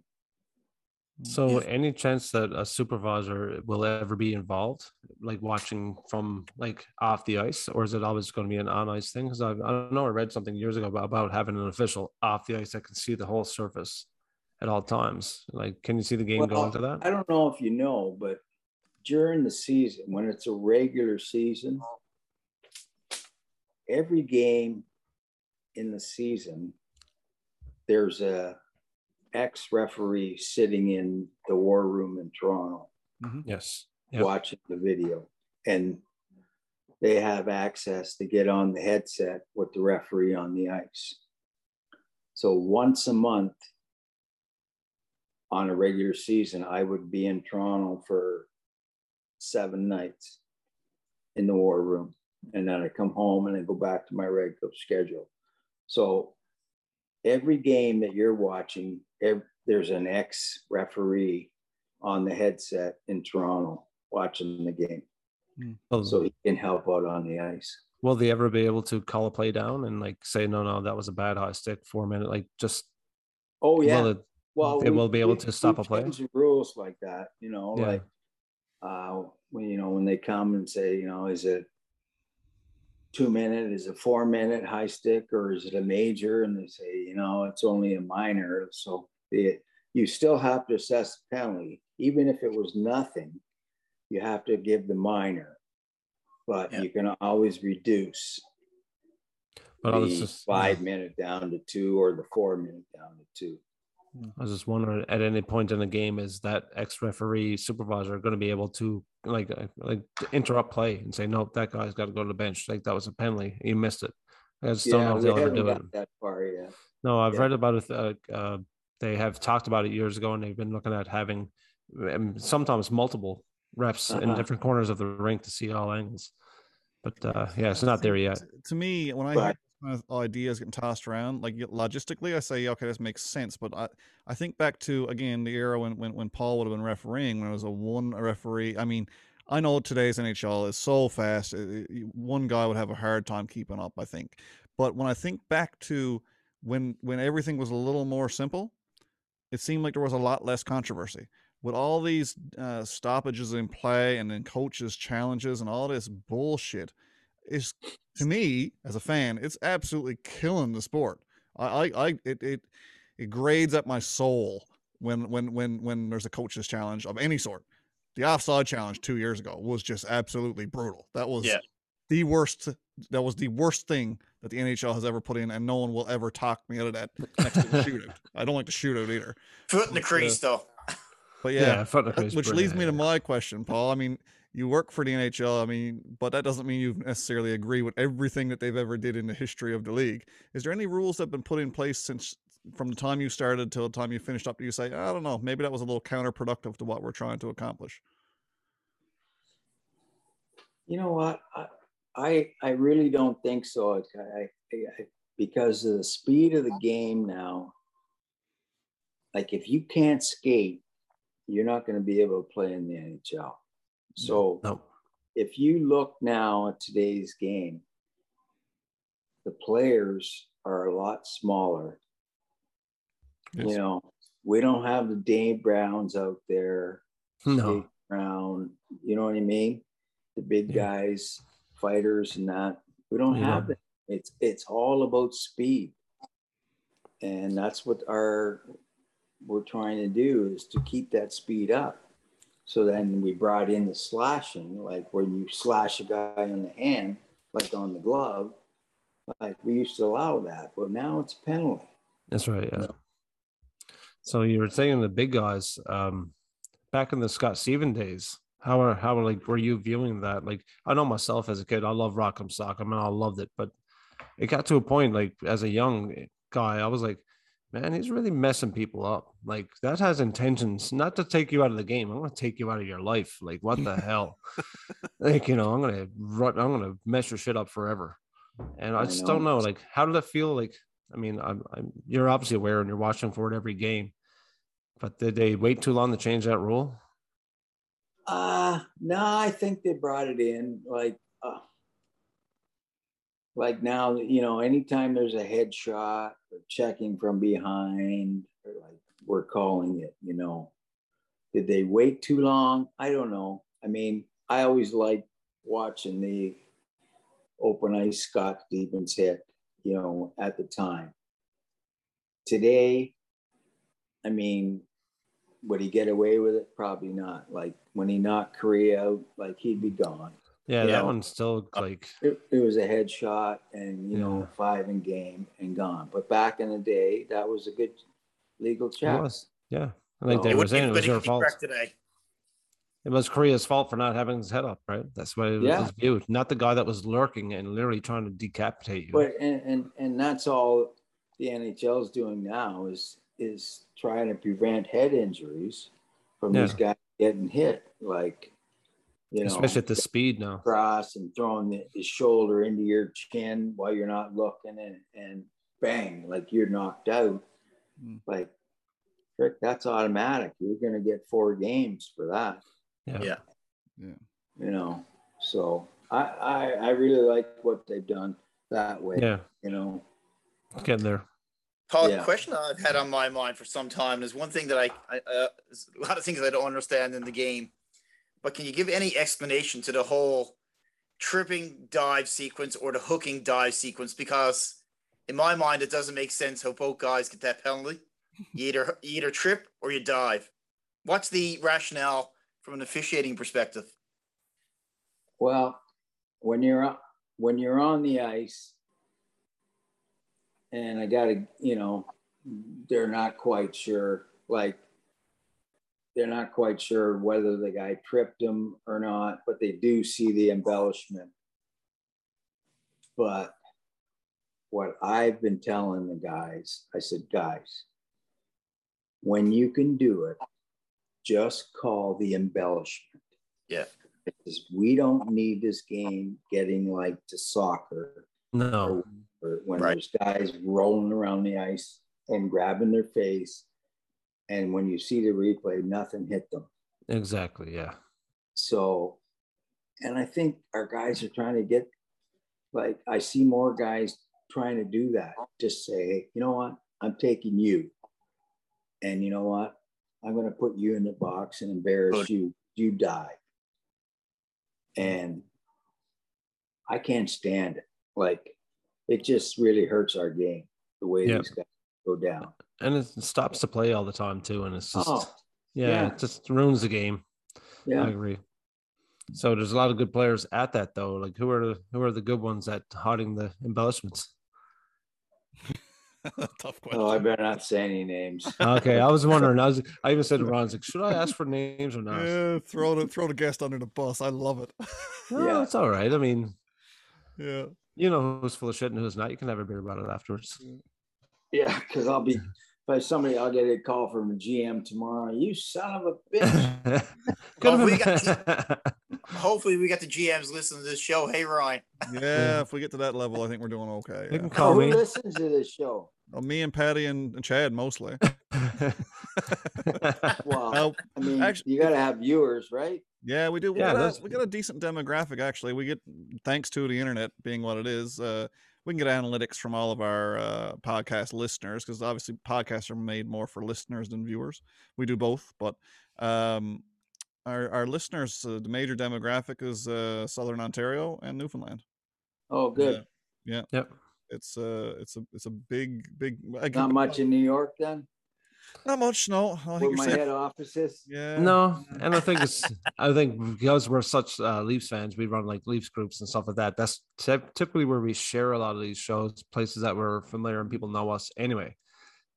So any chance that a supervisor will ever be involved, like watching from like off the ice, or is it always going to be an on ice thing? Because I don't know, I read something years ago about, about having an official off the ice that can see the whole surface at all times. Like, can you see the game well, going to that? I don't know if you know, but during the season, when it's a regular season, every game in the season, there's a ex-referee sitting in the war room in Toronto. Mm-hmm. Yes. Yep. Watching the video. And they have access to get on the headset with the referee on the ice. So once a month on a regular season, I would be in Toronto for seven nights in the war room. And then I come home and I go back to my regular schedule. So every game that you're watching, every, there's an ex-referee on the headset in Toronto watching the game. Well, so he can help out on the ice. Will they ever be able to call a play down and like say, no, no, that was a bad high stick for a minute? Like just, oh yeah. Will it, well, they we, will be able we, to stop a play. There's rules like that, you know, yeah. like uh, when, you know, when they come and say, you know, is it two minute, is a four minute high stick, or is it a major? And they say, you know, it's only a minor. So it, you still have to assess the penalty. Even if it was nothing, you have to give the minor, but yeah. you can always reduce but the just, five yeah. minute down to two or the four minute down to two. I was just wondering, at any point in the game, is that ex-referee supervisor going to be able to like like interrupt play and say, "No, that guy's got to go to the bench. Like that was a penalty. He missed it." I just yeah, don't know if they'll ever do it. That far, yeah. No, I've yeah. read about it. Uh, uh, they have talked about it years ago, and they've been looking at having um, sometimes multiple refs uh-huh. in different corners of the rink to see all angles. But uh, yeah, it's not there yet. To me, when I but- Kind of ideas getting tossed around, like logistically I say, okay, this makes sense, but I I think back to again the era when when, when Paul would have been refereeing, when it was a one referee. I mean, I know today's N H L is so fast, it, it, one guy would have a hard time keeping up, I think. But when I think back to when when everything was a little more simple, it seemed like there was a lot less controversy. With all these uh, stoppages in play and then coaches challenges and all this bullshit, is to me as a fan, it's absolutely killing the sport. I, I, I it, it, it grades up my soul when, when, when, when there's a coach's challenge of any sort. The offside challenge two years ago was just absolutely brutal. That was yeah. the worst. That was the worst thing that the N H L has ever put in, and no one will ever talk me out of that. Next to the shootout, I don't like the shootout either. Foot in the crease, uh, though. But yeah, yeah foot in the crease, which leads me to my question, Paul. I mean. You work for the N H L, I mean, but that doesn't mean you necessarily agree with everything that they've ever did in the history of the league. Is there any rules that have been put in place since from the time you started till the time you finished up that you say, I don't know, maybe that was a little counterproductive to what we're trying to accomplish? You know what? I I, I really don't think so. I, I, because of the speed of the game now, like if you can't skate, you're not going to be able to play in the N H L. So no. if you look now at today's game, the players are a lot smaller. Yes. You know, we don't have the Dave Browns out there. No. Dave Brown, you know what I mean? The big yeah. guys, fighters and that. We don't yeah. have it. It's, it's all about speed. And that's what our we're trying to do is to keep that speed up. So then we brought in the slashing, like when you slash a guy in the hand, like on the glove, like we used to allow that, but now it's a penalty. That's right, yeah. So you were saying the big guys, um, back in the Scott Stevens days, how are, how like, were you viewing that? Like, I know myself as a kid, I love Rock'em Sock'em, and I loved it, but it got to a point, like as a young guy, I was like, man, he's really messing people up. Like, that has intentions not to take you out of the game. I'm going to take you out of your life. Like, what the hell? Like, you know, I'm going to run, I'm going to mess your shit up forever. And I, I just know. don't know. Like, how did it feel? Like, I mean, I'm, I'm, you're obviously aware and you're watching for it every game, but did they wait too long to change that rule? Uh, no, I think they brought it in. Like, uh, like now, you know, anytime there's a headshot or checking from behind, or like we're calling it, you know. Did they wait too long? I don't know. I mean, I always liked watching the open ice Scott Stevens hit, you know, at the time. Today, I mean, would he get away with it? Probably not. Like when he knocked Korea out, like he'd be gone. Yeah, you that know, one's still like... It, it was a headshot and, you yeah. know, five in game and gone. But back in the day, that was a good legal check. It was, yeah. I think so, they were saying it was your fault. Today. It was Korea's fault for not having his head up, right? That's why it yeah. was viewed. Not the guy that was lurking and literally trying to decapitate you. But and, and, and that's all the N H L is doing now is, is trying to prevent head injuries from yeah. these guys getting hit, like... You know, especially at the speed now, cross and throwing the, his shoulder into your chin while you're not looking, and, and bang, like you're knocked out. Mm. Like, frick, that's automatic. You're going to get four games for that. Yeah. yeah, yeah. You know, so I, I, I really like what they've done that way. Yeah, you know, get there. Paul, yeah. a question I've had on my mind for some time is one thing that I, I uh, a lot of things I don't understand in the game. But can you give any explanation to the whole tripping dive sequence or the hooking dive sequence? Because in my mind, it doesn't make sense how both guys get that penalty. You either, you either trip or you dive. What's the rationale from an officiating perspective? Well, when you're, when you're on the ice and I got to, you know, they're not quite sure, like, they're not quite sure whether the guy tripped him or not, but they do see the embellishment. But what I've been telling the guys, I said, guys, when you can do it, just call the embellishment. Yeah. Because we don't need this game getting like to soccer. No. Or, or when right. there's guys rolling around the ice and grabbing their face. And when you see the replay, nothing hit them. Exactly, yeah. So, and I think our guys are trying to get, like, I see more guys trying to do that. Just say, hey, you know what? I'm taking you. And you know what? I'm going to put you in the box and embarrass you. You die. And I can't stand it. Like, it just really hurts our game, the way yep. these guys go down. And it stops the play all the time too, and it's just oh, yeah, yeah, it just ruins the game. Yeah, I agree. So there's a lot of good players at that though. Like who are the, who are the good ones at hiding the embellishments? Tough question. Oh, I better not say any names. Okay, I was wondering. I was I even said to Ron, like, should I ask for names or not? Yeah, throw the throw the guest under the bus. I love it. No, yeah, it's all right. I mean, yeah, you know who's full of shit and who's not. You can have a beer about it afterwards. Yeah. Yeah, because I'll be by somebody. I'll get a call from a G M tomorrow. You son of a bitch! hopefully, we got, hopefully, we got the G Ms listening to this show. Hey, Ryan. Yeah, if we get to that level, I think we're doing okay. Yeah. They can call oh, me. Who listens to this show? Well, me and Patty and, and Chad mostly. Well, now, I mean, actually, you got to have viewers, right? Yeah, we do. We yeah, got a, we got a decent demographic. Actually, we get thanks to the internet being what it is. Uh, We can get analytics from all of our uh, podcast listeners because obviously podcasts are made more for listeners than viewers. We do both, but um, our, our listeners, uh, the major demographic is uh, Southern Ontario and Newfoundland. Oh, good. Yeah. yeah. Yep. It's a, uh, it's a, it's a big, big. Not much in New York then. Not much, no. I think my safe. Head offices. Yeah. No, and I think it's. I think because we're such uh, Leafs fans, we run like Leafs groups and stuff like that. That's typically where we share a lot of these shows, places that we're familiar and people know us anyway.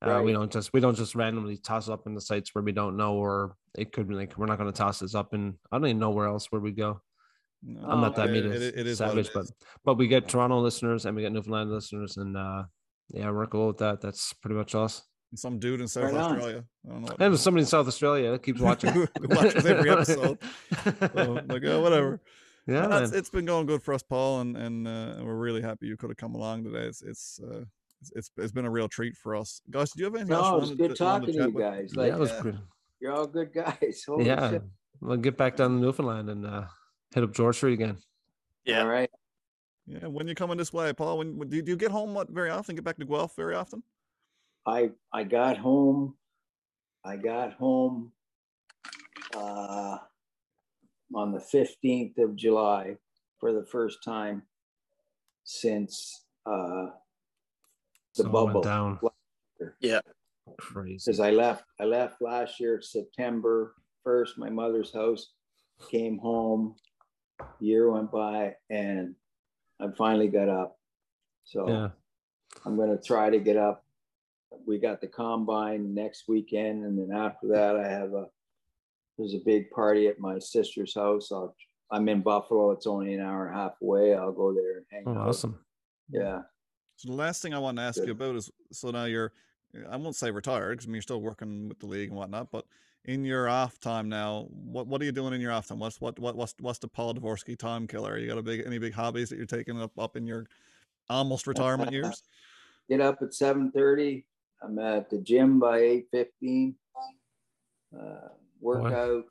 Right. Uh, we don't just we don't just randomly toss it up in the sites where we don't know, or it could be like we're not going to toss this up, and I don't even know where else where we go. No, I'm not that mean it, it, it is savage, it but is. But we get Toronto listeners and we get Newfoundland listeners, and uh, yeah, we're cool with that. That's pretty much us. Some dude in South right Australia. I don't know. And somebody in South Australia that keeps watching. Watches every episode. So, like, oh, whatever. Yeah, it's, it's been going good for us, Paul, and and uh, we're really happy you could have come along today. It's it's, uh, it's it's it's been a real treat for us. Gosh, do you have anything no, else? No, it was good to, talking to you with? Guys. Like, yeah, was uh, you're all good guys. Holy yeah, shit. We'll get back down to Newfoundland and uh, hit up George Street again. Yeah, all right. Yeah, when you're coming this way, Paul, when, when do, you, do you get home very often? Get back to Guelph very often? I I got home, I got home uh, on the fifteenth of July for the first time since uh, the so bubble went down. Yeah, crazy. Because I left, I left last year September first, my mother's house. Came home, year went by, and I finally got up. So yeah. I'm going to try to get up. We got the combine next weekend, and then after that I have a there's a big party at my sister's house. I'll, I'm in Buffalo. It's only an hour and a half away. I'll go there and hang oh, out. Awesome. Yeah. So the last thing I want to ask Good. you about is, so now you're, I won't say retired because I mean, you're still working with the league and whatnot, but in your off time now, what what are you doing in your off time? What's what what what's what's the Paul Devorski time killer? You got a big any big hobbies that you're taking up up in your almost retirement years? Get up at seven thirty. I'm at the gym by eight fifteen, uh, work out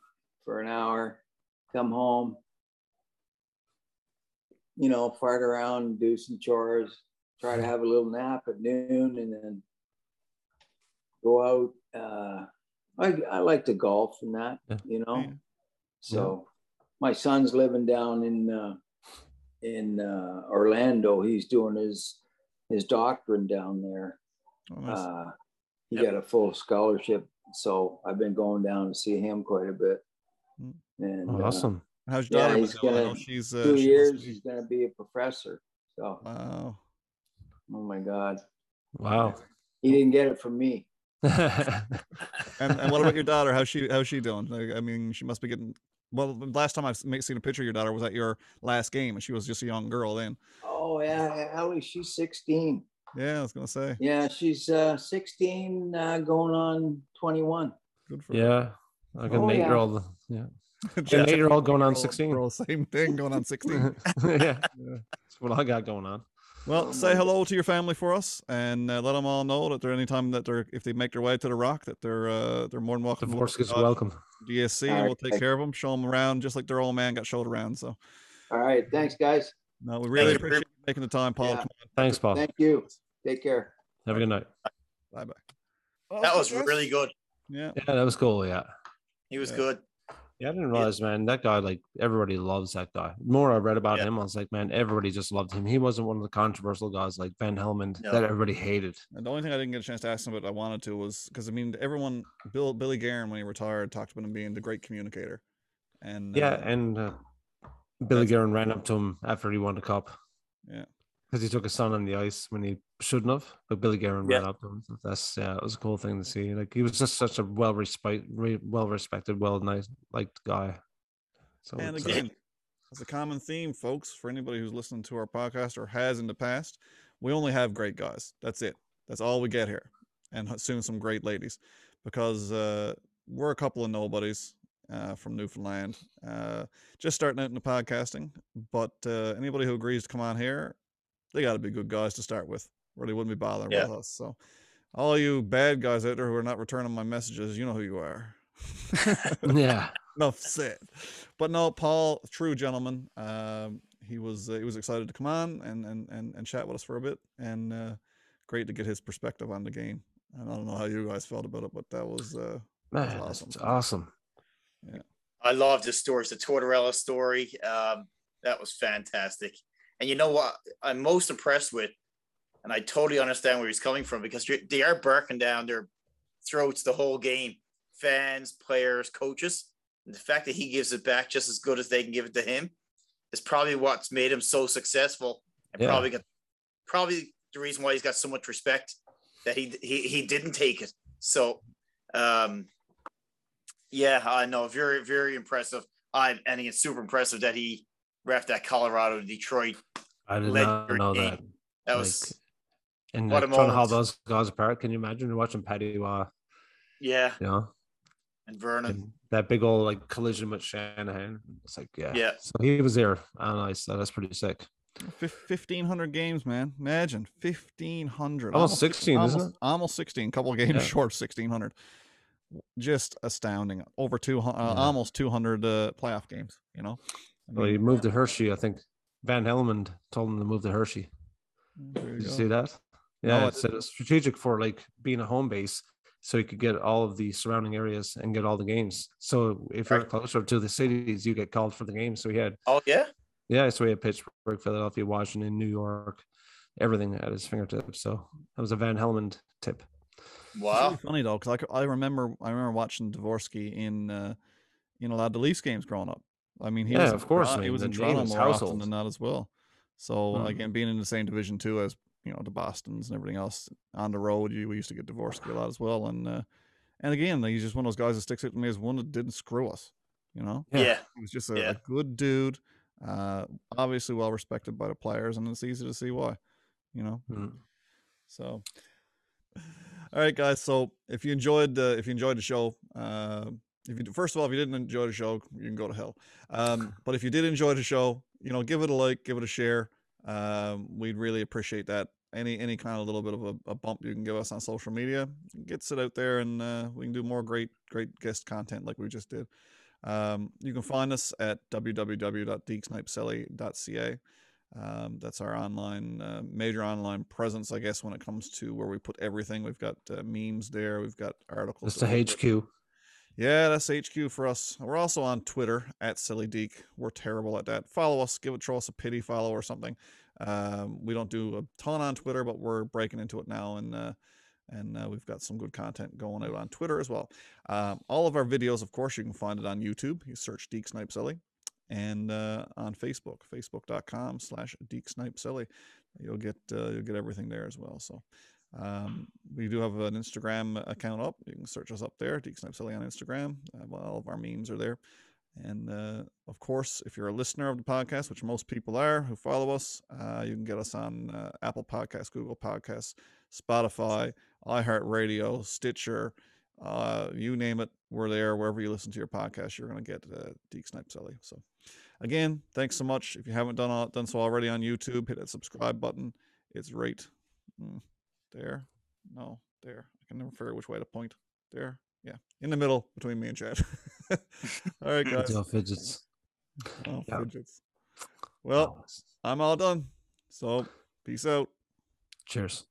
for an hour, come home, you know, fart around, do some chores, try to have a little nap at noon, and then go out. Uh, I, I like to golf and that, you know. So my son's living down in uh, in uh, Orlando. He's doing his, his doctorate down there. Oh, nice. Uh, he yep. got a full scholarship, so I've been going down to see him quite a bit. And oh, awesome! Uh, How's your daughter? Yeah, gonna, she's uh, two she's, years. She's going to be a professor. So wow! Oh my God! Wow! He didn't get it from me. and, and what about your daughter? How's she? How's she doing? Like, I mean, she must be getting. Well, last time I've seen a picture of your daughter was at your last game, and she was just a young girl then. Oh yeah, Ellie, she's sixteen. Yeah, I was gonna say. Yeah, she's uh, sixteen, uh, going on twenty-one. Good for yeah, her. Like an oh, eight-year-old. Yeah, yeah. an eight-year-old going on sixteen. Same thing, going on sixteen. yeah. yeah, that's what I got going on. Well, oh, say hello to your family for us, and uh, let them all know that they're anytime that they're if they make their way to the Rock, that they're uh, they're more than welcome. The force is welcome. D S C, right, and we'll take care of them, show them around, just like their old man got showed around. So, all right, thanks, guys. No, we really appreciate you making the time, Paul. Yeah. Thanks, Paul. Thank you. Take care. Have a good night. Bye bye. Oh, that was really good. Yeah. Yeah, that was cool. Yeah. He was yeah. good. Yeah, I didn't realize, yeah. man, that guy, like, everybody loves that guy. The more I read about yeah. him, I was like, man, everybody just loved him. He wasn't one of the controversial guys like Van Helmond no. that everybody hated. And the only thing I didn't get a chance to ask him, but I wanted to, was because, I mean, everyone, Bill, Billy Guerin, when he retired, talked about him being the great communicator. And yeah, uh, and uh, Billy Guerin ran up to him after he won the cup. Yeah. Because he took his son on the ice when he shouldn't have, but Billy Guerin yeah. ran up to him. That's yeah, it was a cool thing to see. Like he was just such a well respect, well respected, well nice liked guy. So and again, so. It's a common theme, folks. For anybody who's listened to our podcast or has in the past, we only have great guys. That's it. That's all we get here, and soon some great ladies, because uh, we're a couple of nobodies. Uh, from Newfoundland, uh, just starting out in the podcasting, but uh, anybody who agrees to come on here, they got to be good guys to start with. Really wouldn't be bothering yeah. with us. So, all you bad guys out there who are not returning my messages, you know who you are. yeah, enough said. But no, Paul, true gentleman. Um, he was uh, he was excited to come on and and and and chat with us for a bit, and uh, great to get his perspective on the game. And I don't know how you guys felt about it, but that was, uh, Man, that was awesome. That's awesome. Yeah. I love the stories, the Tortorella story. Um, that was fantastic. And you know what I'm most impressed with, and I totally understand where he's coming from, because they are barking down their throats the whole game, fans, players, coaches. And the fact that he gives it back just as good as they can give it to him is probably what's made him so successful, and yeah. probably got, probably the reason why he's got so much respect that he he, he didn't take it. So, um, yeah, I know, very, very impressive. I and it's super impressive that he reffed that Colorado Detroit. I did not know game. that. That like, was and what like, a trying to hold those guys apart. Can you imagine? You're watching Paddy Wah, yeah, you know, and Vernon. And that big old like collision with Shanahan. It's like, yeah. Yeah. So he was there. I don't know. So that's pretty sick. fifteen hundred games, man. Imagine fifteen hundred. Almost sixteen, almost, isn't it? Almost sixteen. Couple of games yeah. short of sixteen hundred. Just astounding. Over two hundred, yeah. uh, almost two hundred uh, playoff games, you know? I mean, well, he moved to Hershey, I think. Van Helmond told him to move to Hershey. There you Did go. you see that? Yeah, no, it's, it's strategic for like being a home base. So you could get all of the surrounding areas and get all the games. So if you're closer to the cities, you get called for the games. So we had, oh yeah, yeah. So we had Pittsburgh, Philadelphia, Washington, New York, everything at his fingertips. So that was a Van Helmond tip. Wow, really funny though, because I, I remember I remember watching Devorski in uh, in a lot of the Leafs games growing up. I mean, he yeah, was of course Toronto, I mean, he was in Toronto more household. often than not as well. So hmm. again, being in the same division too as, you know, the Bostons and everything else on the road. You, we used to get Devorski a lot as well. And, uh, and again, he's just one of those guys that sticks out to me as one that didn't screw us, you know? Yeah. yeah. He was just a, yeah. a good dude, uh, obviously well-respected by the players, and it's easy to see why, you know? Mm. So, all right, guys. So if you enjoyed the, if you enjoyed the show, uh, if you, first of all, if you didn't enjoy the show, you can go to hell. Um, but if you did enjoy the show, you know, give it a like, give it a share. Um, we'd really appreciate that. Any any kind of little bit of a, a bump you can give us on social media gets it out there, and uh, we can do more great great guest content like we just did. Um, you can find us at w w w dot deke snipe celly dot c a. Um, that's our online uh, major online presence, I guess, when it comes to where we put everything. We've got uh, memes there. We've got articles. That's the H Q. Yeah, that's H Q for us. We're also on Twitter at Silly Deke. We're terrible at that. Follow us, give it, throw us a pity follow or something. Um, we don't do a ton on Twitter, but we're breaking into it now, and uh, and uh, we've got some good content going out on Twitter as well. Um, all of our videos, of course, you can find it on YouTube. You search Deke Snipe Sully, and uh, on Facebook, facebook dot com slash Deke Snipe Sully. You'll get uh, you'll get everything there as well. So. Um, we do have an Instagram account up. You can search us up there, Deke Snipe Sully on Instagram. Uh, all of our memes are there. And uh, of course, if you're a listener of the podcast, which most people are who follow us, uh, you can get us on uh, Apple Podcasts, Google Podcasts, Spotify, iHeartRadio, Stitcher, uh, you name it. We're there. Wherever you listen to your podcast, you're going to get uh, Deke Snipe Sully. So again, thanks so much. If you haven't done, all, done so already on YouTube, hit that subscribe button. It's right. Mm. There, no, there. I can never figure out which way to point. There, yeah, in the middle between me and Chad. All right, guys. No fidgets. No yeah. fidgets. Well, I'm all done. So, peace out. Cheers.